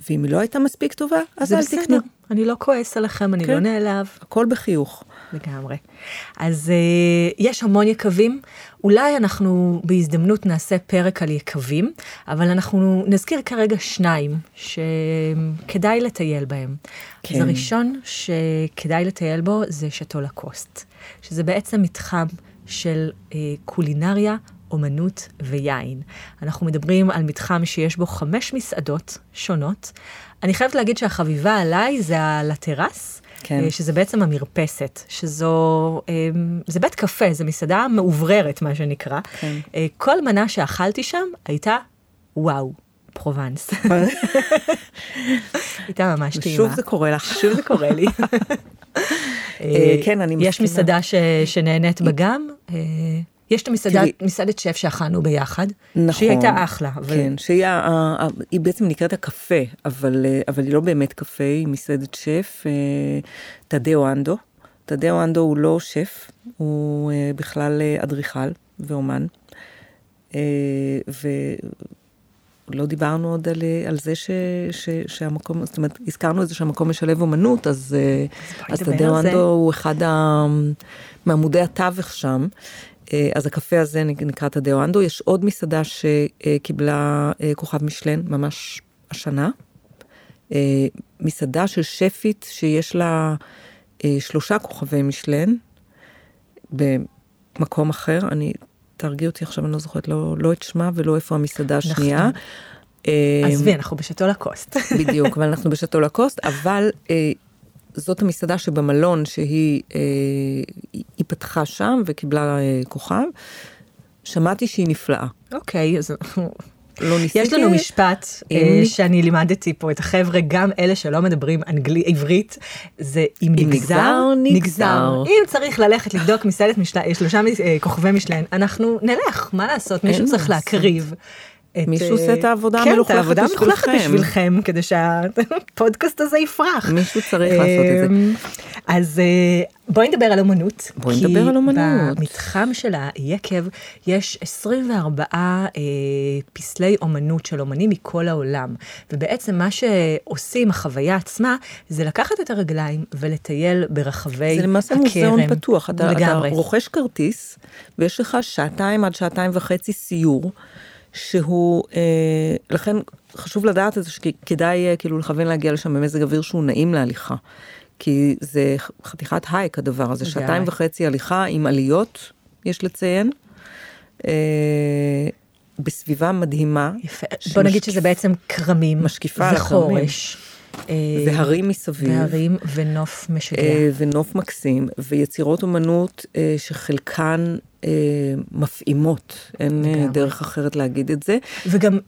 ואם היא לא הייתה מספיק טובה, אז אל תקנו. אני לא כועס עליכם, אני לא נעלב. הכל בחיוך. לגמרי. אז יש המון יקבים. אולי אנחנו בהזדמנות נעשה פרק על יקבים, אבל אנחנו נזכיר כרגע שניים שכדאי לטייל בהם. אז הראשון שכדאי לטייל בו זה שאטו לה קוסט, שזה בעצם מתחם של קולינריה, אומנות ויין. אנחנו מדברים על מתחם שיש בו חמש מסעדות שונות. אני חייבת להגיד שהחביבה עליי זה על הטרס, כן. שזה בעצם המרפסת, שזו, זה בית קפה, זה מסעדה מעובררת, מה שנקרא. כן. כל מנה שאכלתי שם הייתה וואו, פרובנס. הייתה ממש טעימה. שוב זה קורה לך. שוב זה קורה לי. כן, אני מסכימה. יש מסעדה ש... שנהנית בגם, יש את המסעדת, תראי, מסעדת שף שאכלנו ביחד, נכון, שהיא הייתה אחלה. אבל... כן, שהיא היא בעצם נקראת הקפה, אבל, אבל היא לא באמת קפה, היא מסעדת שף, תדאו אנדו. תדאו אנדו הוא לא שף, הוא בכלל אדריכל ואומן. ולא דיברנו עוד על, על זה ש, ש, שהמקום, זאת אומרת, הזכרנו את זה שהמקום משלב אומנות, אז, אז, אז תדאו אנדו הוא אחד מעמודי התווך שם. אז הקפה הזה נקרא תדאו אנדו, יש עוד מסעדה שקיבלה כוכב משלן ממש השנה, מסעדה של שפית שיש לה שלושה כוכבי משלן, במקום אחר, אני תרגי אותי עכשיו, אני לא זוכרת, לא, לא את שמה ולא איפה המסעדה השנייה. אז ואנחנו בשאטו לה קוסט. בדיוק, אבל אנחנו בשאטו לה קוסט, אבל... זאת המסעדה שבמלון שהיא אה, היא פתחה שם וקיבלה אה, כוכב, שמעתי שהיא נפלאה. אוקיי, אז... לא ניסיתי. יש לנו משפט שאני לימדתי פה את החבר'ה, גם אלה שלא מדברים אנגלית, עברית, זה אם נגזר, נגזר. אם צריך ללכת לבדוק מסעדת שלושה כוכבי משלן, אנחנו נלך, מה לעשות? מישהו צריך להקריב. מישהו עושה את העבודה המלוכלכת בשבילכם, כדי שהפודקאסט הזה יפרח. מישהו צריך לעשות את זה. אז בואי נדבר על אומנות. בואי נדבר על אומנות. כי במתחם של היקב יש עשרים וארבעה פסלי אומנות של אומנים מכל העולם. ובעצם מה שעושים החוויה עצמה, זה לקחת את הרגליים ולטייל ברחבי הכרם. זה למעשה מוזיאון פתוח. אתה רוכש כרטיס, ויש לך שעתיים עד שעתיים וחצי סיור, שהוא, אה, לכן חשוב לדעת את זה, שכדאי אה, כאילו לכוון להגיע לשם במזג אוויר שהוא נעים להליכה, כי זה חתיכת הייק הדבר הזה, שעתיים וחצי הליכה עם עליות, יש לציין, אה, בסביבה מדהימה. יפה. שמשקיפ... בוא נגיד שזה בעצם קרמים, משקיפה וחורש. והרים מסביב. והרים ונוף משגע. ונוף מקסים, ויצירות אומנות שחלקן מפעימות. אין דרך אחרת להגיד את זה. וגם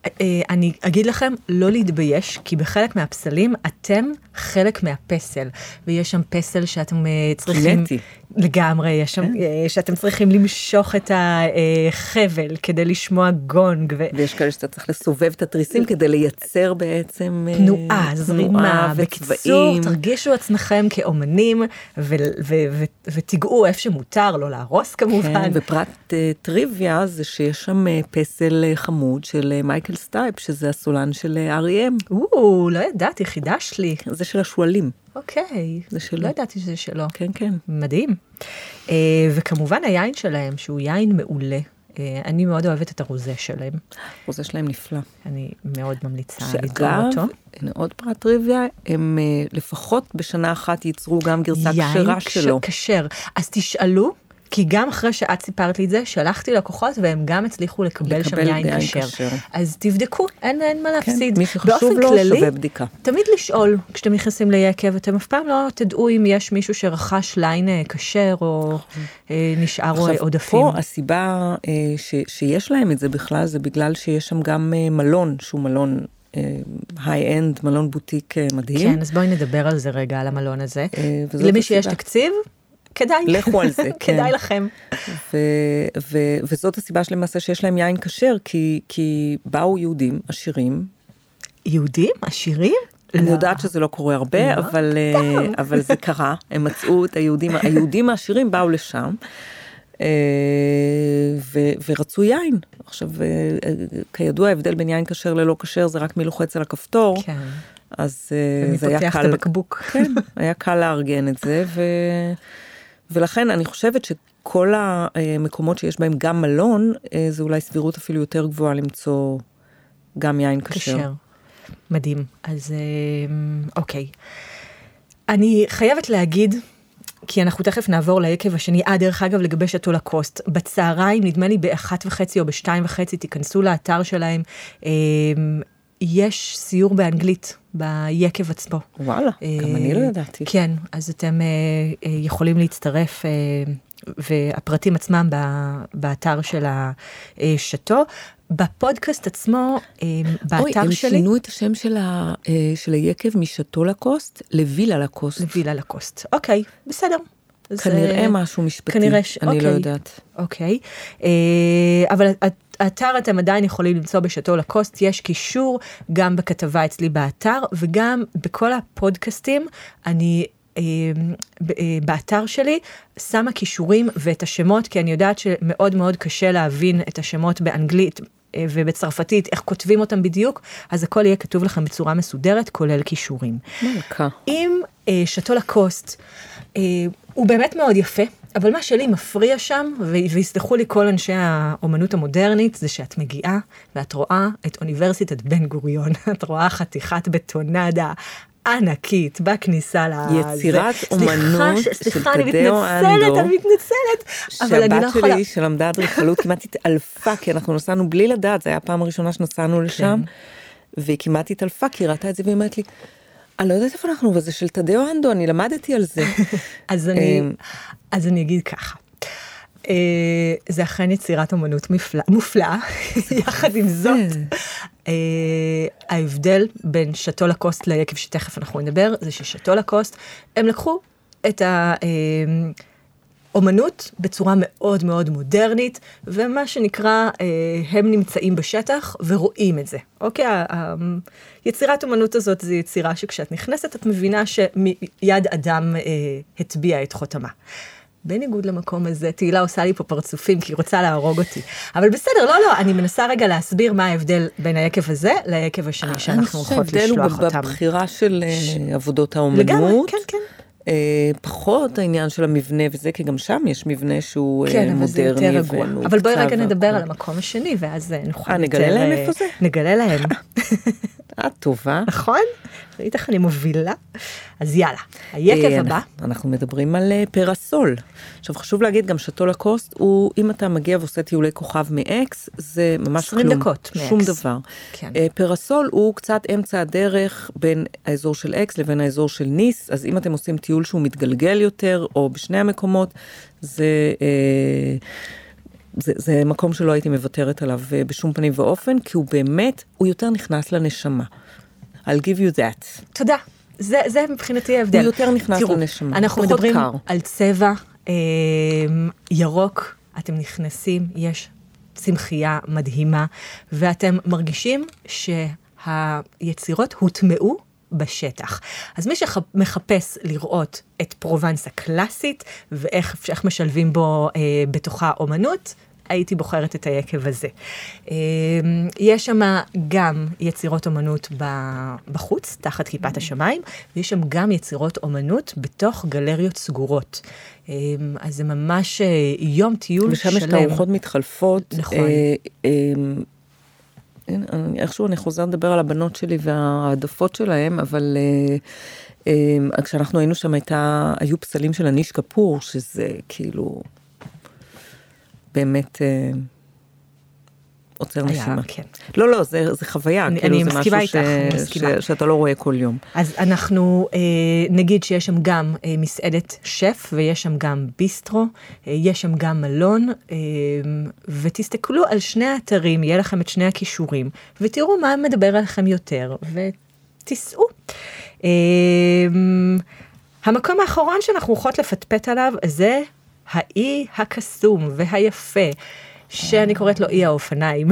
אני אגיד לכם לא להתבייש, כי בחלק מהפסלים אתם חלק מהפסל. ויש שם פסל שאתם צריכים... קינטי. לגמרי, יש שם, שאתם צריכים למשוך את החבל כדי לשמוע גונג. ו... ויש כאלה שאתה צריך לסובב את התריסים כדי לייצר בעצם תנועה, זרימה, בקיצור, תרגישו עצמכם כאומנים, ו- ו- ו- ותיגעו איפה שמותר, לא להרוס כמובן. כן, ופרט טריוויה זה שיש שם פסל חמוד של מייקל סטייפ, שזה הסולן של אר אי אם. או, לא ידעתי, חידש לי. זה של השואלים. אוקיי, לא ידעתי שזה שלו. כן, כן. מדהים. וכמובן היין שלהם, שהוא יין מעולה. אני מאוד אוהבת את הרוזה שלהם. הרוזה שלהם נפלא. אני מאוד ממליצה לדרום אותו. שאגב, עוד פרט טריוויה, הם לפחות בשנה אחת ייצרו גם גרסה כשרה שלו. יין כשר. אז תשאלו, כי גם אחרי שאת סיפרת לי את זה, שלחתי לקוחות, והם גם הצליחו לקבל שם יין כשר. אז תבדקו, אין, אין מה להפסיד. מי שחשוב לו שווה בדיקה. תמיד לשאול, כשאתם נכנסים ליקב, אתם אף פעם לא תדעו אם יש מישהו שרכש יין כשר, או נשאר עודפים. פה הסיבה שיש להם את זה בכלל, זה בגלל שיש שם גם מלון, שהוא מלון היי-אנד, מלון בוטיק מדהים. כן, אז בואי נדבר על זה רגע, על המלון הזה. למי שיש תקציב, כדאי. לכו על זה, כן. כדאי לכם. ו- ו- וזאת הסיבה שלמעשה שיש להם יין כשר, כי, כי באו יהודים עשירים. יהודים עשירים? אני לא. יודעת שזה לא קורה הרבה, לא. אבל, אבל זה קרה. הם מצאו את היהודים, היהודים העשירים באו לשם, ו- ורצו יין. עכשיו, כידוע, ההבדל בין יין כשר ללא כשר, זה רק מי לוחץ על הכפתור. כן. אז זה היה קל, כן, היה קל לארגן את זה, ו... ולכן אני חושבת שכל המקומות שיש בהם גם מלון, זה אולי סבירות אפילו יותר גבוהה למצוא גם יין כשר. כשר, מדהים. אז אוקיי. אני חייבת להגיד, כי אנחנו תכף נעבור ליקב השני, אה, דרך אגב, לגבי שאטו לקוסט. בצהריים, נדמה לי באחת וחצי או בשתיים וחצי, תיכנסו לאתר שלהם, יש סיור באנגלית, ביקב עצמו. וואלה, גם אני לא ידעתי. כן, אז אתם יכולים להצטרף, והפרטים עצמם באתר של השאטו. בפודקאסט עצמו, באתר שלי... הם שינו את השם של היקב משאטו לקוסט, לווילה לקוסט. לווילה לקוסט, אוקיי, בסדר. כנראה משהו משפטי, אני לא יודעת. אוקיי, אבל האתר אתם עדיין יכולים למצוא בשאטו לקוסט, יש קישור גם בכתבה אצלי באתר, וגם בכל הפודקאסטים, אני באתר שלי שמה קישורים ואת השמות, כי אני יודעת שמאוד מאוד קשה להבין את השמות באנגלית ובצרפתית, איך כותבים אותם בדיוק, אז הכל יהיה כתוב לכם בצורה מסודרת, כולל קישורים. מלכה. אם שאטו לקוסט, הוא באמת מאוד יפה, אבל מה שלי מפריע שם, ויסלחו לי כל אנשי האומנות המודרנית, זה שאת מגיעה ואת רואה את אוניברסיטת בן גוריון, את רואה חתיכת בטונדה ענקית בכניסה לזה. יצירת אומנות של תדאו אנדו. אני מתנצלת, אבל אני לא יכולה. שהבת שלי שלמדה אדריכלות כמעט התעלפה, כי אנחנו נוסענו בלי לדעת, זה היה הפעם הראשונה שנסענו לשם, והיא כמעט התעלפה, כי ראתה את זה והיא אומרת לי, אני לא יודעת איפה אנחנו, וזה של תדאו אנדו, אני למדתי על זה. אז אני אגיד ככה, זה אכן יצירת אמנות מופלאה, יחד עם זאת. ההבדל בין שאטו לקוסט ליקב שתכף אנחנו נדבר, זה ששאטו לקוסט, הם לקחו את האמנות בצורה מאוד מאוד מודרנית, ומה שנקרא, הם נמצאים בשטח ורואים את זה. אוקיי, יצירת אמנות הזאת זה יצירה שכשאת נכנסת, את מבינה שמיד אדם הטביע את חותמה. בניגוד למקום הזה, תהילה עושה לי פה פרצופים, כי היא רוצה להרוג אותי. אבל בסדר, לא, לא, אני מנסה רגע להסביר מה ההבדל בין היקב הזה ליקב השני, שאנחנו הולכות לשלוח אותם. בבחירה של עבודות האומנות. לגמרי, כן, כן. פחות העניין של המבנה וזה, כי גם שם יש מבנה שהוא מודרני. אבל בואי רגע נדבר על המקום השני, ואז נוכל... נגלה להם איפה זה? נגלה להם. את טובה. נכון? איתך אני מובילה, אז יאללה, היקב הבא. אנחנו מדברים על פיירסול. עכשיו חשוב להגיד, גם שאטו לקוסט, אם אתה מגיע ועושה טיולי כוכב מאקס, זה ממש כלום. עשרים דקות מאקס. שום דבר. פיירסול הוא קצת אמצע הדרך בין האזור של אקס לבין האזור של ניס, אז אם אתם עושים טיול שהוא מתגלגל יותר, או בשני המקומות, זה... זה, זה מקום שלא הייתי מבטרת עליו בשום פנים ואופן, כי הוא באמת, הוא יותר נכנס לנשמה. I'll give you that. תודה. זה, זה מבחינתי ההבדל. הוא יותר נכנס תראו, לנשמה. אנחנו מדברים קר. על צבע אה, ירוק, אתם נכנסים, יש צמחייה מדהימה, ואתם מרגישים שהיצירות הוטמעו בשטח. אז מי שמחפש לראות את פרובנס הקלאסית, ואיך איך משלבים בו אה, בתוכה אומנות, הייתי בוחרת את היקב הזה. אה, יש שם גם יצירות אומנות בחוץ, תחת כיפת השמיים, ויש שם גם יצירות אומנות בתוך גלריות סגורות. אה, אז זה ממש אה, יום טיול ושם שלם. ושם יש תערוכות מתחלפות. נכון. אה, אה, איכשהו אני חוזר לדבר על הבנות שלי והעדפות שלהם, אבל אה, אה, כשאנחנו היינו שם הייתה, היו פסלים של הניש קפור, שזה כאילו באמת אה, עוצר נשימה. כן. לא, לא, זה, זה חוויה, אני, כאילו אני זה משהו איתך, ש, ש, שאתה לא רואה כל יום. אז אנחנו אה, נגיד שיש שם גם אה, מסעדת שף, ויש שם גם ביסטרו, אה, יש שם גם מלון, אה, ותסתכלו על שני האתרים, יהיה לכם את שני הכישורים, ותראו מה מדבר עליכם יותר, ותסעו. אה, המקום האחרון שאנחנו הולכות לפטפט עליו, זה האי הקסום והיפה, שאני קוראת לו אי האופניים,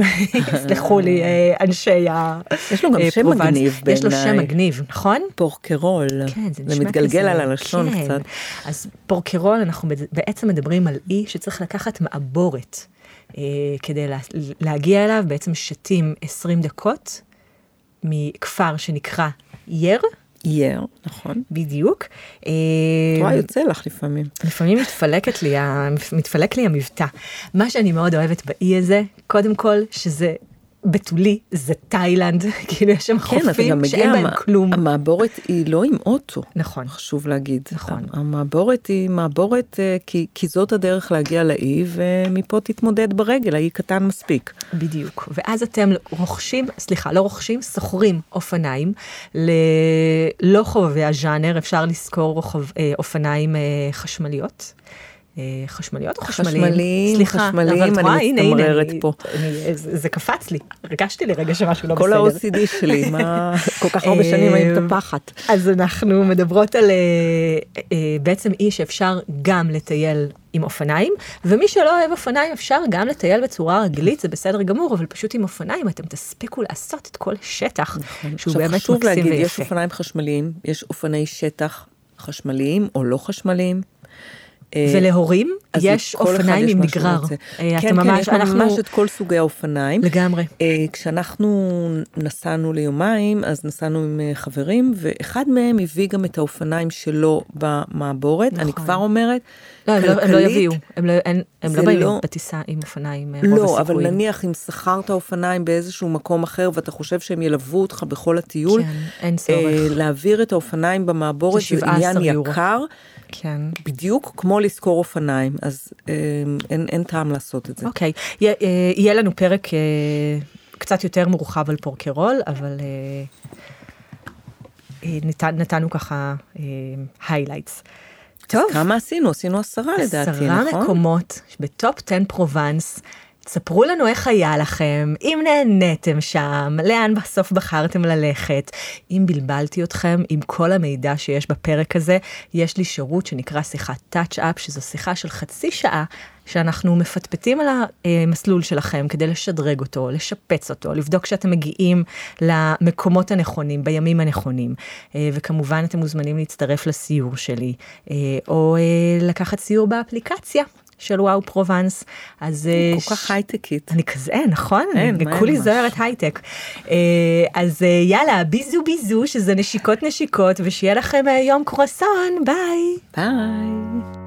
סלחו לי אנשי הפרובנס. יש לו גם שם מגניב בעיניי. יש לו שם מגניב, נכון? פורקרול. כן, זה נשמע כזה. זה מתגלגל על הלשון קצת. אז פורקרול, אנחנו בעצם מדברים על אי שצריך לקחת מעבורת, כדי להגיע אליו, בעצם שתים עשרים דקות, מכפר שנקרא יר, יר, נכון. בדיוק. וואי, יוצא לך לפעמים. לפעמים מתפלקת לי, מתפלק לי המבטא. מה שאני מאוד אוהבת באי הזה, קודם כל, שזה בטולי, זה תאילנד, כאילו יש שם חופים שאין בהם כלום. המעבורת היא לא עם אוטו. נכון. חשוב להגיד. נכון. המעבורת היא מעבורת, כי זאת הדרך להגיע לאי, ומפה תתמודד ברגל, האי קטן מספיק. בדיוק. ואז אתם רוכשים, סליחה, לא רוכשים, סוחרים אופניים, לא חובבי הז'אנר, אפשר לזכור אופניים חשמליות. חשמליות או חשמליים? חשמליים, סליחה, חשמליים, אני מתמררת פה. זה קפץ לי, הרגשתי לי רגע שמשהו לא בסדר. כל ה-או סי די שלי, כל כך הרבה שנים היית מטפחת. אז אנחנו מדברות על בעצם אי שאפשר גם לטייל עם אופניים, ומי שלא אוהב אופניים אפשר גם לטייל בצורה רגלית, זה בסדר גמור, אבל פשוט עם אופניים אתם תספיקו לעשות את כל השטח, שהוא באמת מקסים ויפה. עכשיו חשוב להגיד, יש אופניים חשמליים, יש אופני שטח חשמליים או לא חשמליים, ולהורים יש אופניים עם נגרר. כן, כן, יש ממש את כל סוגי האופניים. לגמרי. כשאנחנו נסענו ליומיים, אז נסענו עם חברים, ואחד מהם הביא גם את האופניים שלו במעבורת, אני כבר אומרת. לא, הם לא יביאו, הם לא באים בטיסה עם אופניים. לא, אבל נניח אם שכרת האופניים באיזשהו מקום אחר, ואתה חושב שהם ילוו אותך בכל הטיול, להעביר את האופניים במעבורת, זה עניין יקר, בדיוק כמו לזכור אופניים, אז אין טעם לעשות את זה. אוקיי, יהיה לנו פרק קצת יותר מורחב על פורקרול, אבל נתנו ככה highlights. טוב. כמה עשינו? עשינו עשרה לדעתי, נכון? עשרה מקומות בטופ עשר פרובנס. תספרו לנו איך היה לכם, אם נהניתם שם, לאן בסוף בחרתם ללכת, אם בלבלתי אתכם עם כל המידע שיש בפרק הזה. יש לי שירות שנקרא שיחת טאץ'-אפ, שזו שיחה של חצי שעה, שאנחנו מפטפטים על המסלול שלכם כדי לשדרג אותו, לשפץ אותו, לבדוק שאתם מגיעים למקומות הנכונים, בימים הנכונים. וכמובן אתם מוזמנים להצטרף לסיור שלי, או לקחת סיור באפליקציה של וואו פרובנס. אז כל כך הייטקית. אני כזה, נכון? כולי זוהרת הייטק. אז יאללה, ביזו ביזו, שזה נשיקות נשיקות, ושיהיה לכם יום קרואסון, ביי. ביי.